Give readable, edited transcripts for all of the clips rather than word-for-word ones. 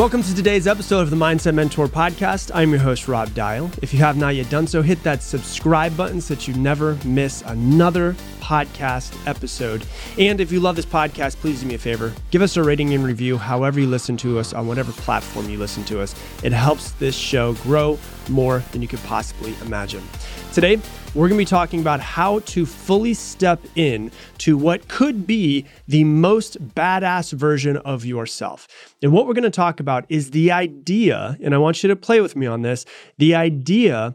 Welcome to today's episode of the Mindset Mentor Podcast. I'm your host, Rob Dial. If you have not yet done so, hit that subscribe button so that you never miss another podcast episode. And if you love this podcast, please do me a favor. Give us a rating and review however you listen to us on whatever platform you listen to us. It helps this show grow more than you could possibly imagine. Today, we're going to be talking about how to fully step in to what could be the most badass version of yourself. And what we're going to talk about is the idea, and I want you to play with me on this, the idea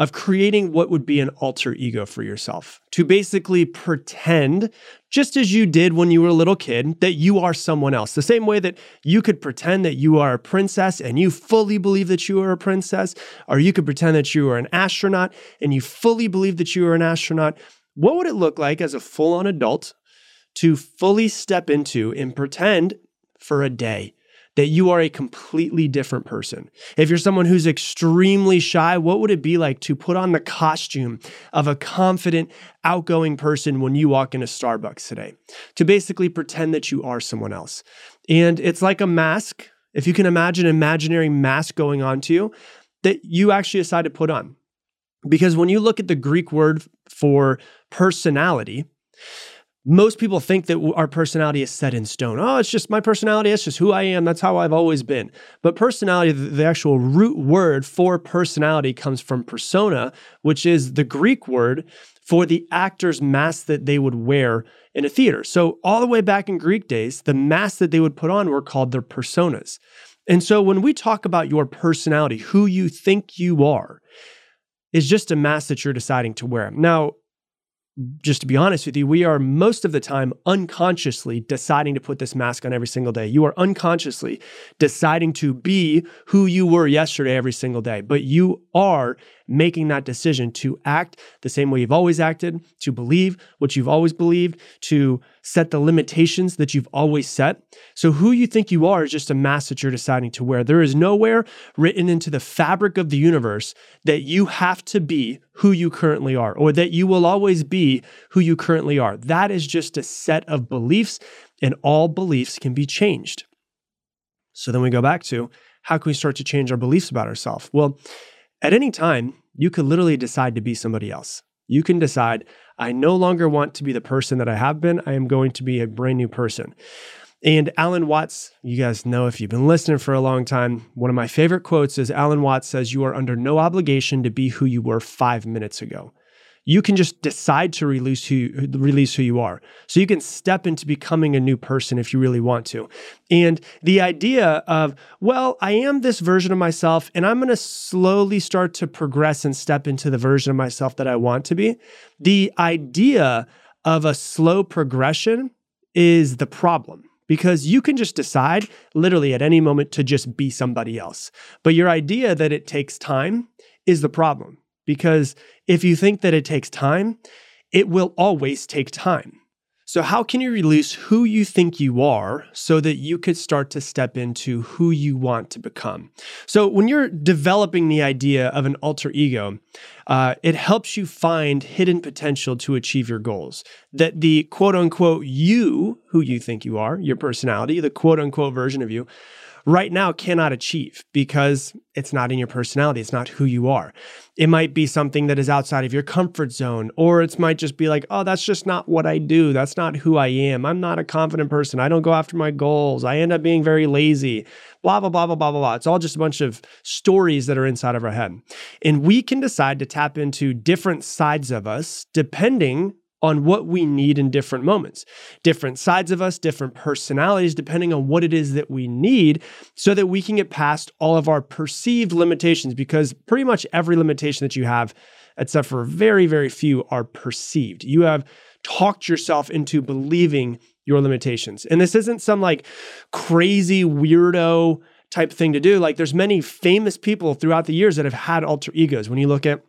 of creating what would be an alter ego for yourself, to basically pretend, just as you did when you were a little kid, that you are someone else. The same way that you could pretend that you are a princess and you fully believe that you are a princess, or you could pretend that you are an astronaut and you fully believe that you are an astronaut. What would it look like as a full-on adult to fully step into and pretend for a day that you are a completely different person? If you're someone who's extremely shy, what would it be like to put on the costume of a confident, outgoing person when you walk into Starbucks today? To basically pretend that you are someone else. And it's like a mask. If you can imagine an imaginary mask going on to you that you actually decide to put on. Because when you look at the Greek word for personality, most people think that our personality is set in stone. Oh, it's just my personality. It's just who I am. That's how I've always been. But personality, the actual root word for personality comes from persona, which is the Greek word for the actor's mask that they would wear in a theater. So all the way back in Greek days, the masks that they would put on were called their personas. And so when we talk about your personality, who you think you are, is just a mask that you're deciding to wear. Now, just to be honest with you, we are most of the time unconsciously deciding to put this mask on every single day. You are unconsciously deciding to be who you were yesterday every single day, but you are making that decision to act the same way you've always acted, to believe what you've always believed, to set the limitations that you've always set. So who you think you are is just a mask that you're deciding to wear. There is nowhere written into the fabric of the universe that you have to be who you currently are, or that you will always be who you currently are. That is just a set of beliefs, and all beliefs can be changed. So then we go back to, how can we start to change our beliefs about ourselves? Well, at any time, you could literally decide to be somebody else. You can decide, I no longer want to be the person that I have been. I am going to be a brand new person. And Alan Watts, you guys know if you've been listening for a long time, one of my favorite quotes is Alan Watts says, you are under no obligation to be who you were 5 minutes ago. You can just decide to release who you are. So you can step into becoming a new person if you really want to. And the idea of, well, I am this version of myself and I'm going to slowly start to progress and step into the version of myself that I want to be. The idea of a slow progression is the problem. Because you can just decide literally at any moment to just be somebody else. But your idea that it takes time is the problem. Because if you think that it takes time, it will always take time. So how can you release who you think you are so that you could start to step into who you want to become? So when you're developing the idea of an alter ego, it helps you find hidden potential to achieve your goals. That the quote-unquote you, who you think you are, your personality, the quote-unquote version of you, right now cannot achieve because it's not in your personality. It's not who you are. It might be something that is outside of your comfort zone, or it might just be like, oh, that's just not what I do. That's not who I am. I'm not a confident person. I don't go after my goals. I end up being very lazy, blah, blah, blah, blah, blah, blah. It's all just a bunch of stories that are inside of our head. And we can decide to tap into different sides of us depending on what we need in different moments, different sides of us, different personalities, depending on what it is that we need so that we can get past all of our perceived limitations, because pretty much every limitation that you have, except for very, very few, are perceived. You have talked yourself into believing your limitations. And this isn't some like crazy weirdo type thing to do. Like there's many famous people throughout the years that have had alter egos. When you look at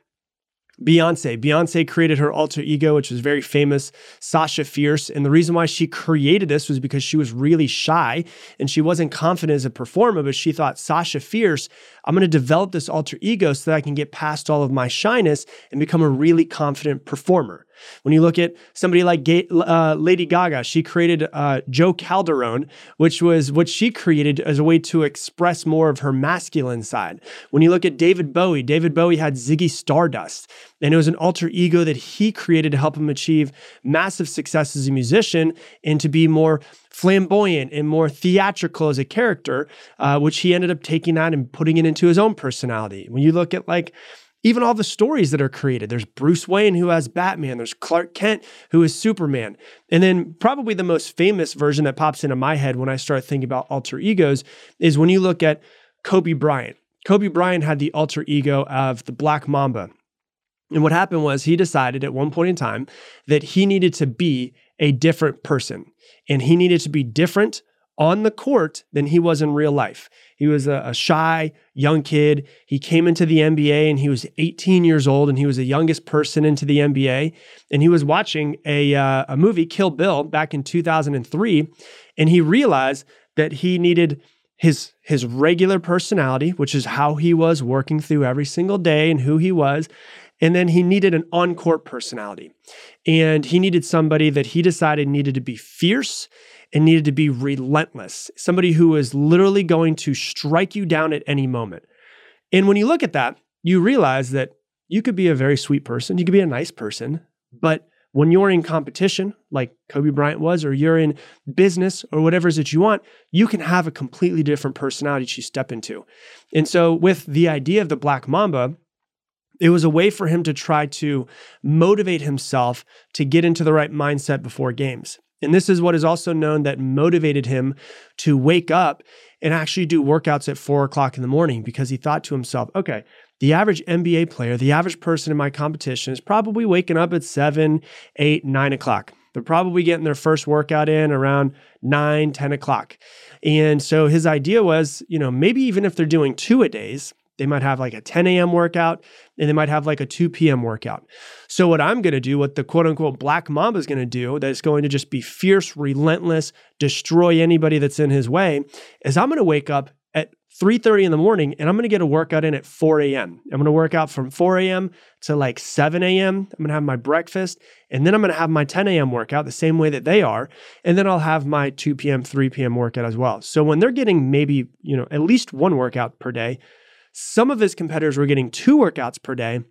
Beyonce. Beyonce created her alter ego, which was very famous, Sasha Fierce. And the reason why she created this was because she was really shy and she wasn't confident as a performer, but she thought, Sasha Fierce, I'm going to develop this alter ego so that I can get past all of my shyness and become a really confident performer. When you look at somebody like Lady Gaga, she created Joe Calderone, which was what she created as a way to express more of her masculine side. When you look at David Bowie, David Bowie had Ziggy Stardust, and it was an alter ego that he created to help him achieve massive success as a musician and to be more flamboyant and more theatrical as a character, which he ended up taking out and putting it into his own personality. When you look at even all the stories that are created. There's Bruce Wayne who has Batman. There's Clark Kent who is Superman. And then probably the most famous version that pops into my head when I start thinking about alter egos is when you look at Kobe Bryant. Kobe Bryant had the alter ego of the Black Mamba. And what happened was he decided at one point in time that he needed to be a different person. And he needed to be different on the court than he was in real life. He was a shy young kid. He came into the NBA and he was 18 years old and he was the youngest person into the NBA. And he was watching a movie, Kill Bill, back in 2003. And he realized that he needed his regular personality, which is how he was working through every single day and who he was. And then he needed an on-court personality. And he needed somebody that he decided needed to be fierce and needed to be relentless, somebody who is literally going to strike you down at any moment. And when you look at that, you realize that you could be a very sweet person, you could be a nice person, but when you're in competition, like Kobe Bryant was, or you're in business or whatever it is that you want, you can have a completely different personality that you step into. And so with the idea of the Black Mamba, it was a way for him to try to motivate himself to get into the right mindset before games. And this is what is also known that motivated him to wake up and actually do workouts at 4 o'clock in the morning, because he thought to himself, okay, the average NBA player, the average person in my competition is probably waking up at 7, 8, 9 o'clock. They're probably getting their first workout in around 9, 10 o'clock. And so his idea was, maybe even if they're doing 2-a-days, they might have a 10 a.m. workout and they might have a 2 p.m. workout. So what I'm going to do, what the quote unquote Black Mamba is going to do, that's going to just be fierce, relentless, destroy anybody that's in his way, is I'm going to wake up at 3:30 in the morning and I'm going to get a workout in at 4 a.m. I'm going to work out from 4 a.m. to 7 a.m. I'm going to have my breakfast and then I'm going to have my 10 a.m. workout the same way that they are. And then I'll have my 2 p.m., 3 p.m. workout as well. So when they're getting maybe, at least one workout per day, some of his competitors were getting 2 workouts per day. I'm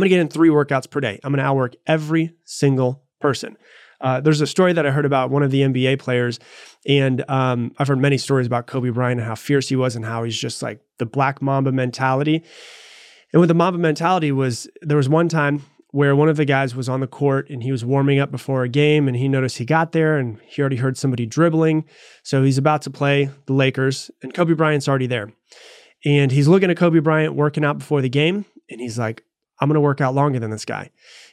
going to get in 3 workouts per day. I'm going to outwork every single person. There's a story that I heard about one of the NBA players, and I've heard many stories about Kobe Bryant and how fierce he was and how he's just the Black Mamba mentality. And with the Mamba mentality was, there was one time where one of the guys was on the court and he was warming up before a game, and he noticed he got there and he already heard somebody dribbling. So he's about to play the Lakers and Kobe Bryant's already there. And he's looking at Kobe Bryant working out before the game, and he's like, I'm going to work out longer than this guy.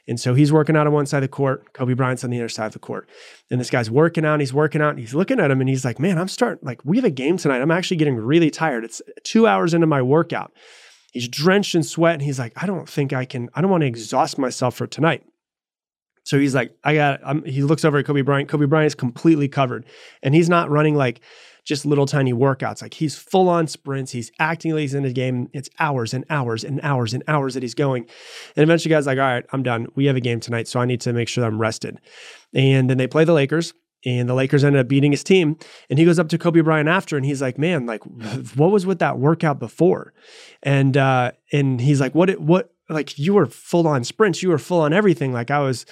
And so he's working out on one side of the court, Kobe Bryant's on the other side of the court. And this guy's working out, and he's looking at him, and he's like, man, I'm starting, we have a game tonight. I'm actually getting really tired. It's 2 hours into my workout. He's drenched in sweat, and he's like, I don't want to exhaust myself for tonight. So he's like, he looks over at Kobe Bryant. Kobe Bryant is completely covered, and he's not running just little tiny workouts. He's full on sprints. He's acting like he's in the game. It's hours and hours and hours and hours that he's going. And eventually guys all right, I'm done. We have a game tonight, so I need to make sure that I'm rested. And then they play the Lakers, and the Lakers ended up beating his team. And he goes up to Kobe Bryant after, and he's like, man, what was with that workout before? And he's like, you were full on sprints. You were full on everything. I was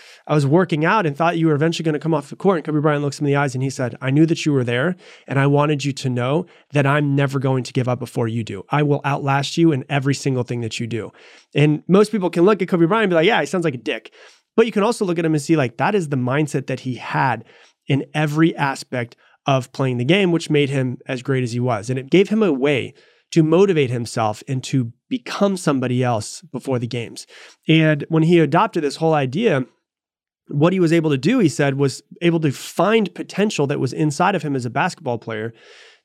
working out and thought you were eventually going to come off the court. And Kobe Bryant looks him in the eyes and he said, I knew that you were there, and I wanted you to know that I'm never going to give up before you do. I will outlast you in every single thing that you do. And most people can look at Kobe Bryant and be like, yeah, he sounds like a dick. But you can also look at him and see that is the mindset that he had in every aspect of playing the game, which made him as great as he was. And it gave him a way to motivate himself and to become somebody else before the games. And when he adopted this whole idea, what he was able to do, he said, was able to find potential that was inside of him as a basketball player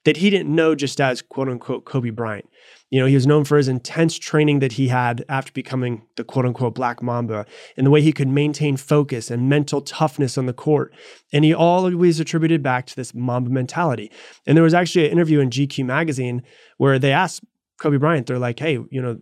that he didn't know just as quote unquote Kobe Bryant. You know, he was known for his intense training that he had after becoming the quote unquote Black Mamba, and the way he could maintain focus and mental toughness on the court. And he always attributed back to this Mamba mentality. And there was actually an interview in GQ magazine where they asked Kobe Bryant, they're like, hey, you know,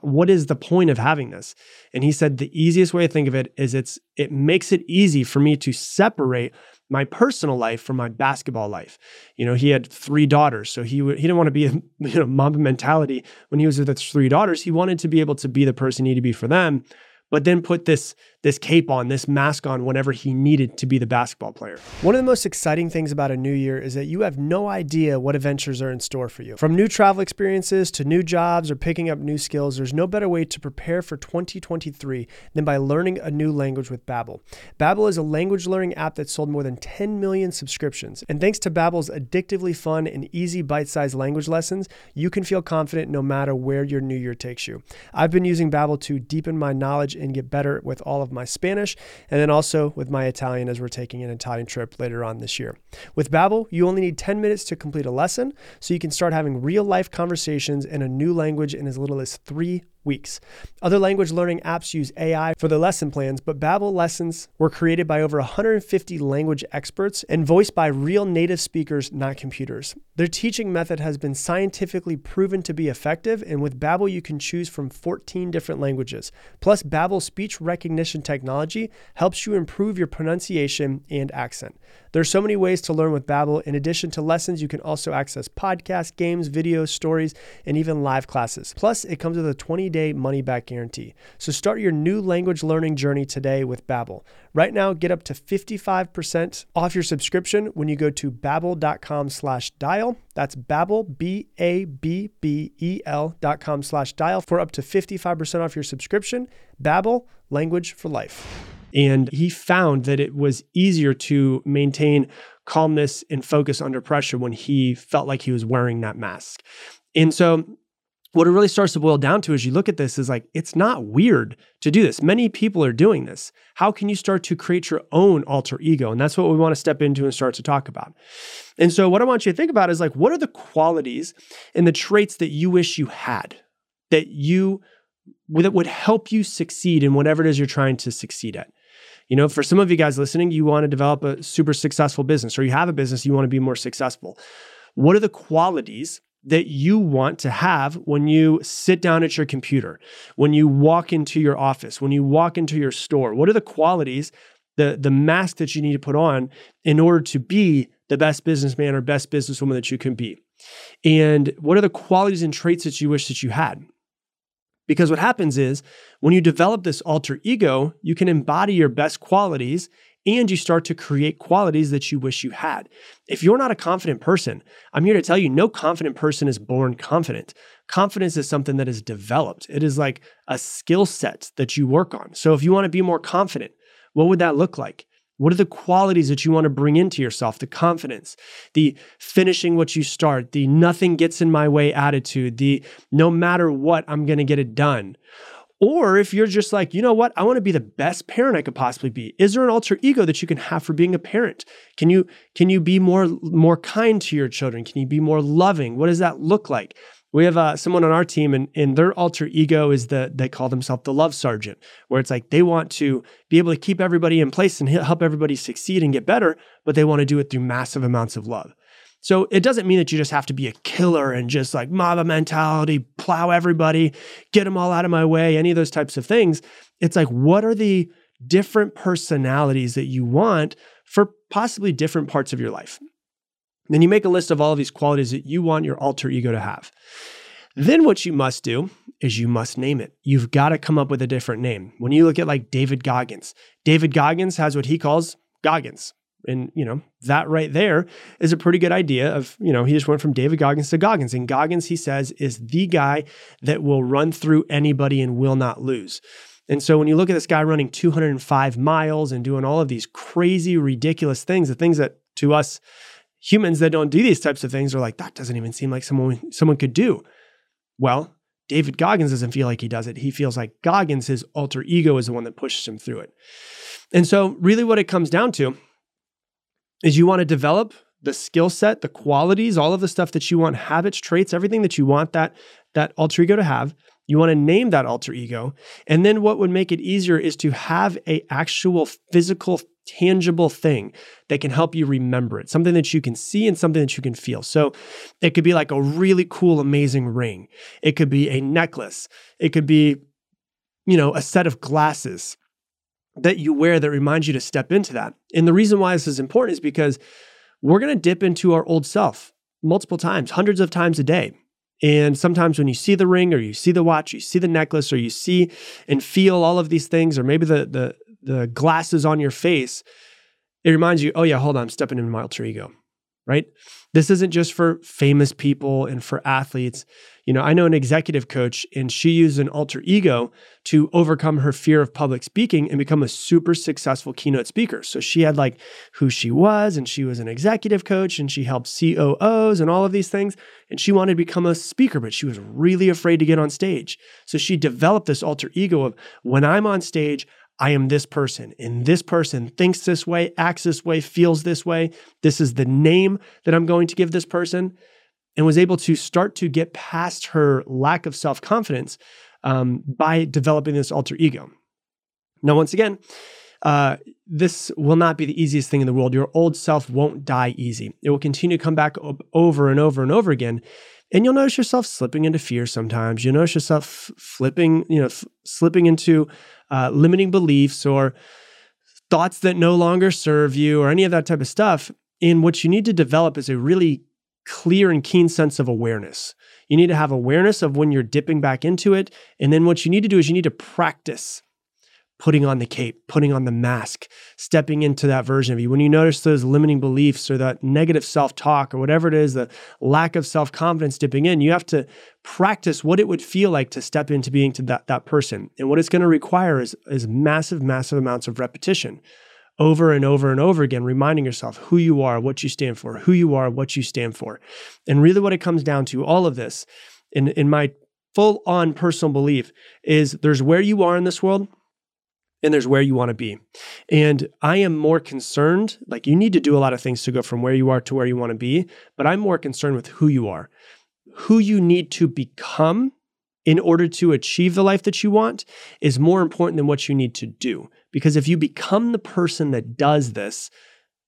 what is the point of having this? And he said, the easiest way to think of it is it makes it easy for me to separate my personal life from my basketball life. You know, he had 3 daughters, so he didn't want to be a Mamba mentality when he was with his 3 daughters. He wanted to be able to be the person he needed to be for them, but then put this cape on, this mask on whenever he needed to be the basketball player. One of the most exciting things about a new year is that you have no idea what adventures are in store for you. From new travel experiences to new jobs or picking up new skills, there's no better way to prepare for 2023 than by learning a new language with Babbel. Babbel is a language learning app that's sold more than 10 million subscriptions. And thanks to Babbel's addictively fun and easy bite-sized language lessons, you can feel confident no matter where your new year takes you. I've been using Babbel to deepen my knowledge and get better with all of my Spanish, and then also with my Italian, as we're taking an Italian trip later on this year. With Babbel, you only need 10 minutes to complete a lesson, so you can start having real-life conversations in a new language in as little as 3 weeks. Other language learning apps use AI for their lesson plans, but Babbel lessons were created by over 150 language experts and voiced by real native speakers, not computers. Their teaching method has been scientifically proven to be effective, and with Babbel, you can choose from 14 different languages. Plus, Babbel's speech recognition technology helps you improve your pronunciation and accent. There are so many ways to learn with Babbel. In addition to lessons, you can also access podcasts, games, videos, stories, and even live classes. Plus, it comes with a 20-day money-back guarantee. So start your new language learning journey today with Babbel. Right now, get up to 55% off your subscription when you go to babbel.com/dial. That's Babbel, BABBEL.com/dial for up to 55% off your subscription. Babbel, language for life. And he found that it was easier to maintain calmness and focus under pressure when he felt like he was wearing that mask. And so what it really starts to boil down to as you look at this is like, it's not weird to do this. Many people are doing this. How can you start to create your own alter ego? And that's what we want to step into and start to talk about. And so what I want you to think about is like, what are the qualities and the traits that you wish you had, that would help you succeed in whatever it is you're trying to succeed at? You know, for some of you guys listening, you want to develop a super successful business, or you have a business, you want to be more successful. What are the qualities that you want to have when you sit down at your computer, when you walk into your office, when you walk into your store? What are the qualities, the mask that you need to put on in order to be the best businessman or best businesswoman that you can be? And what are the qualities and traits that you wish that you had? Because what happens is when you develop this alter ego, you can embody your best qualities and you start to create qualities that you wish you had. If you're not a confident person, I'm here to tell you, no confident person is born confident. Confidence is something that is developed. It is like a skill set that you work on. So if you want to be more confident, what would that look like? What are the qualities that you want to bring into yourself? The confidence, the finishing what you start, the nothing gets in my way attitude, the no matter what, I'm going to get it done. Or if you're just like, you know what, I want to be the best parent I could possibly be. Is there an alter ego that you can have for being a parent? Can you be more kind to your children? Can you be more loving? What does that look like? We have someone on our team, and their alter ego is they call themselves the love sergeant, where it's like they want to be able to keep everybody in place and help everybody succeed and get better, but they want to do it through massive amounts of love. So it doesn't mean that you just have to be a killer and just like Mamba mentality, plow everybody, get them all out of my way, any of those types of things. It's like, what are the different personalities that you want for possibly different parts of your life? Then you make a list of all of these qualities that you want your alter ego to have. Then what you must do is you must name it. You've got to come up with a different name. When you look at like David Goggins has what he calls Goggins. And, you know, that right there is a pretty good idea of, you know, he just went from David Goggins to Goggins. And Goggins, he says, is the guy that will run through anybody and will not lose. And so when you look at this guy running 205 miles and doing all of these crazy, ridiculous things, the things that to us, humans that don't do these types of things are like, that doesn't even seem like someone could do. Well, David Goggins doesn't feel like he does it. He feels like Goggins, his alter ego, is the one that pushes him through it. And so really what it comes down to is you want to develop the skill set, the qualities, all of the stuff that you want, habits, traits, everything that you want that alter ego to have. You want to name that alter ego. And then what would make it easier is to have an actual physical, tangible thing that can help you remember it, something that you can see and something that you can feel. So it could be like a really cool, amazing ring. It could be a necklace. It could be, you know, a set of glasses that you wear that reminds you to step into that. And the reason why this is important is because we're going to dip into our old self multiple times, hundreds of times a day. And sometimes when you see the ring or you see the watch, you see the necklace, or you see and feel all of these things, or maybe the glasses on your face, it reminds you, oh yeah, hold on, I'm stepping into my alter ego, right? This isn't just for famous people and for athletes. You know, I know an executive coach, and she used an alter ego to overcome her fear of public speaking and become a super successful keynote speaker. So she had like who she was, and she was an executive coach, and she helped COOs and all of these things. And she wanted to become a speaker, but she was really afraid to get on stage. So she developed this alter ego of, when I'm on stage, I am this person, and this person thinks this way, acts this way, feels this way. This is the name that I'm going to give this person. And was able to start to get past her lack of self-confidence by developing this alter ego. Now, once again, this will not be the easiest thing in the world. Your old self won't die easy. It will continue to come back over and over and over again. And you'll notice yourself slipping into fear sometimes. You'll notice yourself slipping into limiting beliefs or thoughts that no longer serve you or any of that type of stuff. And what you need to develop is a really clear and keen sense of awareness. You need to have awareness of when you're dipping back into it. And then what you need to do is you need to practice putting on the cape, putting on the mask, stepping into that version of you. When you notice those limiting beliefs or that negative self-talk or whatever it is, the lack of self-confidence dipping in, you have to practice what it would feel like to step into being to that person. And what it's going to require is massive, massive amounts of repetition. Over and over and over again, reminding yourself who you are, what you stand for, who you are, what you stand for. And really what it comes down to, all of this, in my full-on personal belief, is there's where you are in this world, and there's where you want to be. And I am more concerned, like, you need to do a lot of things to go from where you are to where you want to be, but I'm more concerned with who you are, who you need to become in order to achieve the life that you want is more important than what you need to do. Because if you become the person that does this,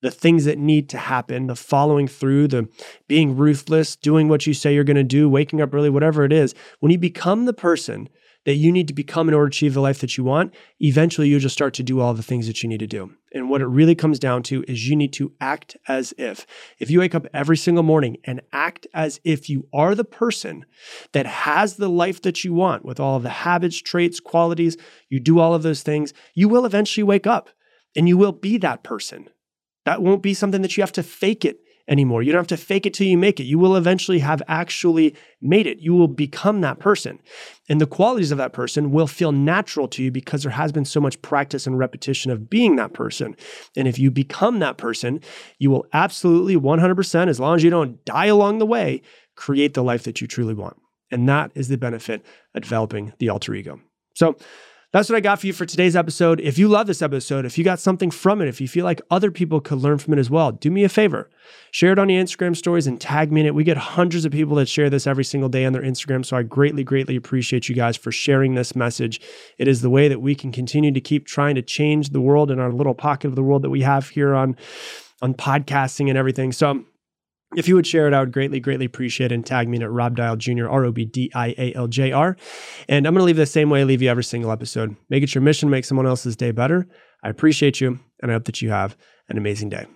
the things that need to happen, the following through, the being ruthless, doing what you say you're going to do, waking up early, whatever it is, when you become the person that you need to become in order to achieve the life that you want, eventually you'll just start to do all the things that you need to do. And what it really comes down to is you need to act as if. If you wake up every single morning and act as if you are the person that has the life that you want with all of the habits, traits, qualities, you do all of those things, you will eventually wake up and you will be that person. That won't be something that you have to fake it anymore. You don't have to fake it till you make it. You will eventually have actually made it. You will become that person. And the qualities of that person will feel natural to you because there has been so much practice and repetition of being that person. And if you become that person, you will absolutely 100%, as long as you don't die along the way, create the life that you truly want. And that is the benefit of developing the alter ego. So that's what I got for you for today's episode. If you love this episode, if you got something from it, if you feel like other people could learn from it as well, do me a favor. Share it on your Instagram stories and tag me in it. We get hundreds of people that share this every single day on their Instagram. So I greatly, greatly appreciate you guys for sharing this message. It is the way that we can continue to keep trying to change the world in our little pocket of the world that we have here on podcasting and everything. So if you would share it, I would greatly, greatly appreciate it, and tag me at Rob Dial Jr., ROBDIALJR. And I'm going to leave the same way I leave you every single episode. Make it your mission to make someone else's day better. I appreciate you, and I hope that you have an amazing day.